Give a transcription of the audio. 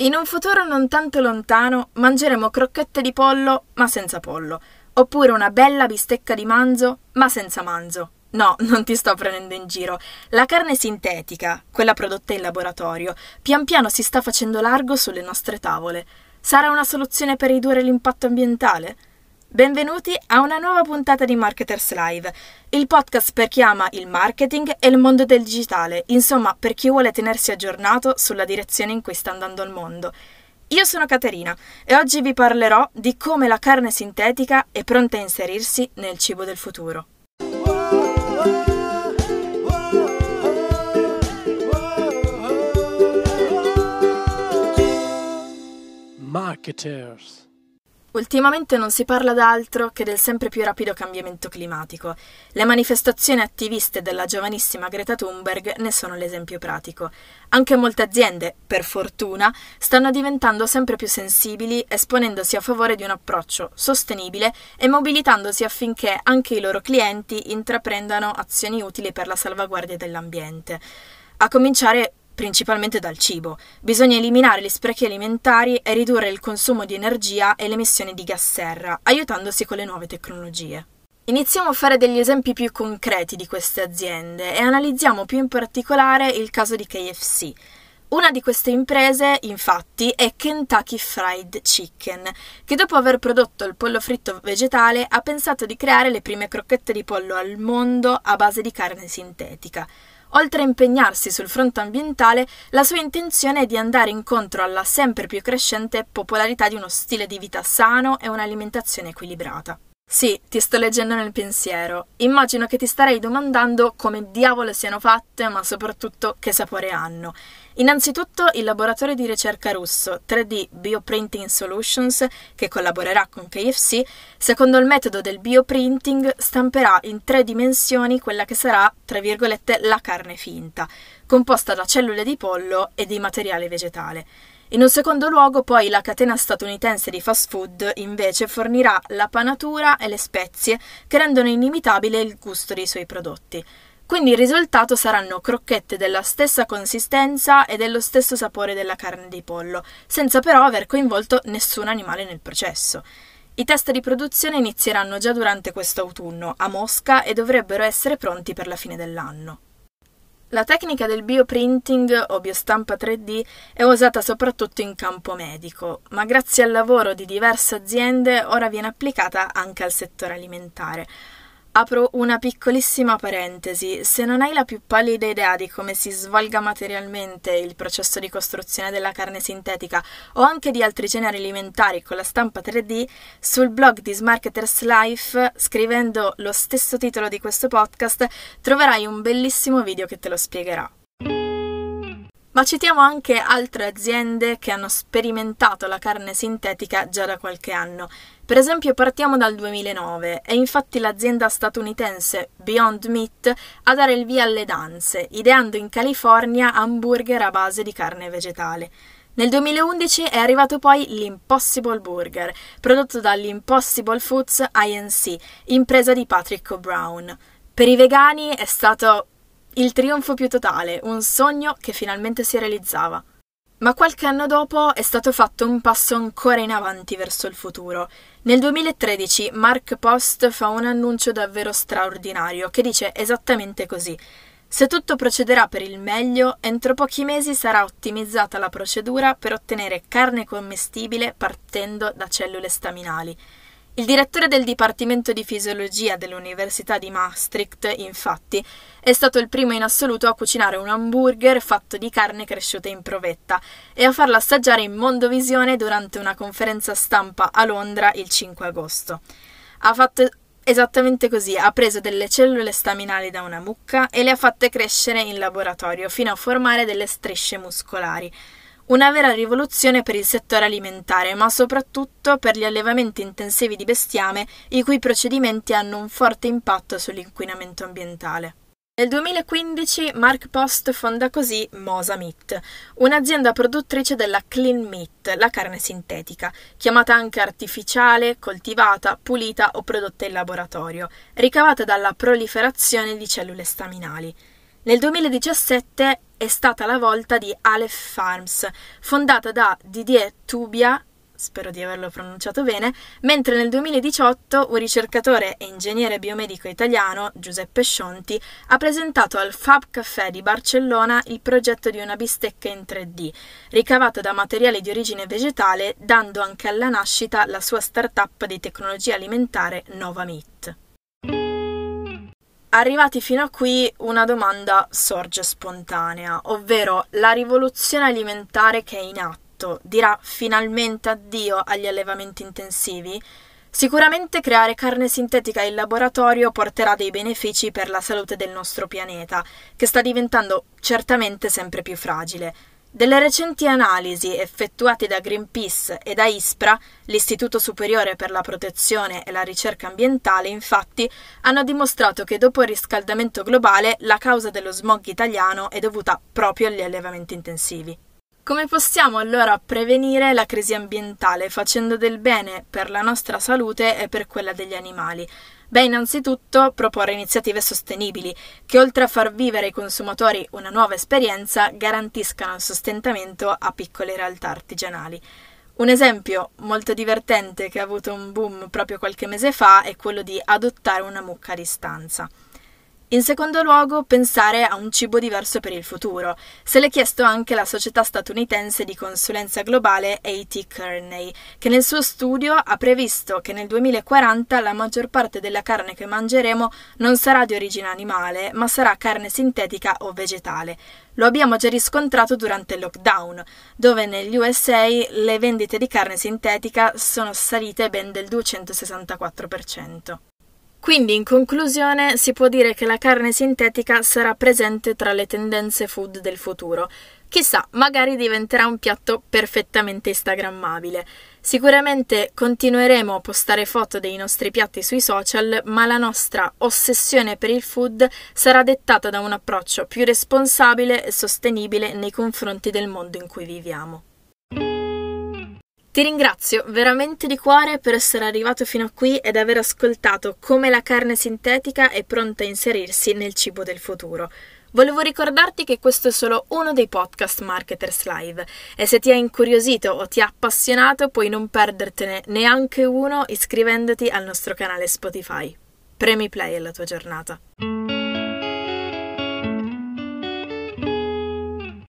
In un futuro non tanto lontano mangeremo crocchette di pollo ma senza pollo, oppure una bella bistecca di manzo ma senza manzo. No, non ti sto prendendo in giro. La carne sintetica, quella prodotta in laboratorio, pian piano si sta facendo largo sulle nostre tavole. Sarà una soluzione per ridurre l'impatto ambientale? Benvenuti a una nuova puntata di Marketers Live, il podcast per chi ama il marketing e il mondo del digitale, insomma per chi vuole tenersi aggiornato sulla direzione in cui sta andando il mondo. Io sono Caterina e oggi vi parlerò di come la carne sintetica è pronta a inserirsi nel cibo del futuro. Marketers. Ultimamente non si parla d'altro che del sempre più rapido cambiamento climatico. Le manifestazioni attiviste della giovanissima Greta Thunberg ne sono l'esempio pratico. Anche molte aziende, per fortuna, stanno diventando sempre più sensibili, esponendosi a favore di un approccio sostenibile e mobilitandosi affinché anche i loro clienti intraprendano azioni utili per la salvaguardia dell'ambiente. A cominciare principalmente dal cibo. Bisogna eliminare gli sprechi alimentari e ridurre il consumo di energia e le emissioni di gas serra, aiutandosi con le nuove tecnologie. Iniziamo a fare degli esempi più concreti di queste aziende e analizziamo più in particolare il caso di KFC. Una di queste imprese, infatti, è Kentucky Fried Chicken, che dopo aver prodotto il pollo fritto vegetale ha pensato di creare le prime crocchette di pollo al mondo a base di carne sintetica. Oltre a impegnarsi sul fronte ambientale, la sua intenzione è di andare incontro alla sempre più crescente popolarità di uno stile di vita sano e un'alimentazione equilibrata. Sì, ti sto leggendo nel pensiero. Immagino che ti starei domandando come diavolo siano fatte, ma soprattutto che sapore hanno. Innanzitutto il laboratorio di ricerca russo 3D Bioprinting Solutions, che collaborerà con KFC, secondo il metodo del bioprinting stamperà in 3 dimensioni quella che sarà, tra virgolette, la carne finta, composta da cellule di pollo e di materiale vegetale. In un secondo luogo, poi, la catena statunitense di fast food, invece, fornirà la panatura e le spezie che rendono inimitabile il gusto dei suoi prodotti. Quindi il risultato saranno crocchette della stessa consistenza e dello stesso sapore della carne di pollo, senza però aver coinvolto nessun animale nel processo. I test di produzione inizieranno già durante quest'autunno a Mosca e dovrebbero essere pronti per la fine dell'anno. La tecnica del bioprinting o biostampa 3D è usata soprattutto in campo medico, ma grazie al lavoro di diverse aziende ora viene applicata anche al settore alimentare. Apro una piccolissima parentesi, se non hai la più pallida idea di come si svolga materialmente il processo di costruzione della carne sintetica o anche di altri generi alimentari con la stampa 3D, sul blog di This MARKETERS Life, scrivendo lo stesso titolo di questo podcast, troverai un bellissimo video che te lo spiegherà. Ma citiamo anche altre aziende che hanno sperimentato la carne sintetica già da qualche anno. Per esempio partiamo dal 2009, è infatti l'azienda statunitense Beyond Meat a dare il via alle danze, ideando in California hamburger a base di carne vegetale. Nel 2011 è arrivato poi l'Impossible Burger, prodotto dall'Impossible Foods Inc., impresa di Patrick Brown. Per i vegani è stato il trionfo più totale, un sogno che finalmente si realizzava. Ma qualche anno dopo è stato fatto un passo ancora in avanti verso il futuro. Nel 2013 Mark Post fa un annuncio davvero straordinario che dice esattamente così. Se tutto procederà per il meglio, entro pochi mesi sarà ottimizzata la procedura per ottenere carne commestibile partendo da cellule staminali. Il direttore del Dipartimento di Fisiologia dell'Università di Maastricht, infatti, è stato il primo in assoluto a cucinare un hamburger fatto di carne cresciuta in provetta e a farla assaggiare in Mondovisione durante una conferenza stampa a Londra il 5 agosto. Ha fatto esattamente così, ha preso delle cellule staminali da una mucca e le ha fatte crescere in laboratorio fino a formare delle strisce muscolari. Una vera rivoluzione per il settore alimentare, ma soprattutto per gli allevamenti intensivi di bestiame, i cui procedimenti hanno un forte impatto sull'inquinamento ambientale. Nel 2015 Mark Post fonda così Mosa Meat, un'azienda produttrice della Clean Meat, la carne sintetica, chiamata anche artificiale, coltivata, pulita o prodotta in laboratorio, ricavata dalla proliferazione di cellule staminali. Nel 2017 è stata la volta di Aleph Farms, fondata da Didier Tubia, spero di averlo pronunciato bene, mentre nel 2018 un ricercatore e ingegnere biomedico italiano, Giuseppe Scionti, ha presentato al Fab Café di Barcellona il progetto di una bistecca in 3D, ricavata da materiale di origine vegetale, dando anche alla nascita la sua start-up di tecnologia alimentare Nova Meat. Arrivati fino a qui, una domanda sorge spontanea, ovvero la rivoluzione alimentare che è in atto dirà finalmente addio agli allevamenti intensivi? Sicuramente creare carne sintetica in laboratorio porterà dei benefici per la salute del nostro pianeta, che sta diventando certamente sempre più fragile. Delle recenti analisi effettuate da Greenpeace e da Ispra, l'Istituto Superiore per la Protezione e la Ricerca Ambientale, infatti, hanno dimostrato che dopo il riscaldamento globale la causa dello smog italiano è dovuta proprio agli allevamenti intensivi. Come possiamo allora prevenire la crisi ambientale facendo del bene per la nostra salute e per quella degli animali? Beh, innanzitutto proporre iniziative sostenibili che, oltre a far vivere ai consumatori una nuova esperienza, garantiscano il sostentamento a piccole realtà artigianali. Un esempio molto divertente che ha avuto un boom proprio qualche mese fa è quello di adottare una mucca a distanza. In secondo luogo, pensare a un cibo diverso per il futuro. Se l'è chiesto anche la società statunitense di consulenza globale A.T. Kearney, che nel suo studio ha previsto che nel 2040 la maggior parte della carne che mangeremo non sarà di origine animale, ma sarà carne sintetica o vegetale. Lo abbiamo già riscontrato durante il lockdown, dove negli USA le vendite di carne sintetica sono salite ben del 264%. Quindi, in conclusione, si può dire che la carne sintetica sarà presente tra le tendenze food del futuro. Chissà, magari diventerà un piatto perfettamente instagrammabile. Sicuramente continueremo a postare foto dei nostri piatti sui social, ma la nostra ossessione per il food sarà dettata da un approccio più responsabile e sostenibile nei confronti del mondo in cui viviamo. Ti ringrazio veramente di cuore per essere arrivato fino a qui ed aver ascoltato come la carne sintetica è pronta a inserirsi nel cibo del futuro. Volevo ricordarti che questo è solo uno dei podcast Marketers Live e se ti ha incuriosito o ti ha appassionato puoi non perdertene neanche uno iscrivendoti al nostro canale Spotify. Premi play alla tua giornata.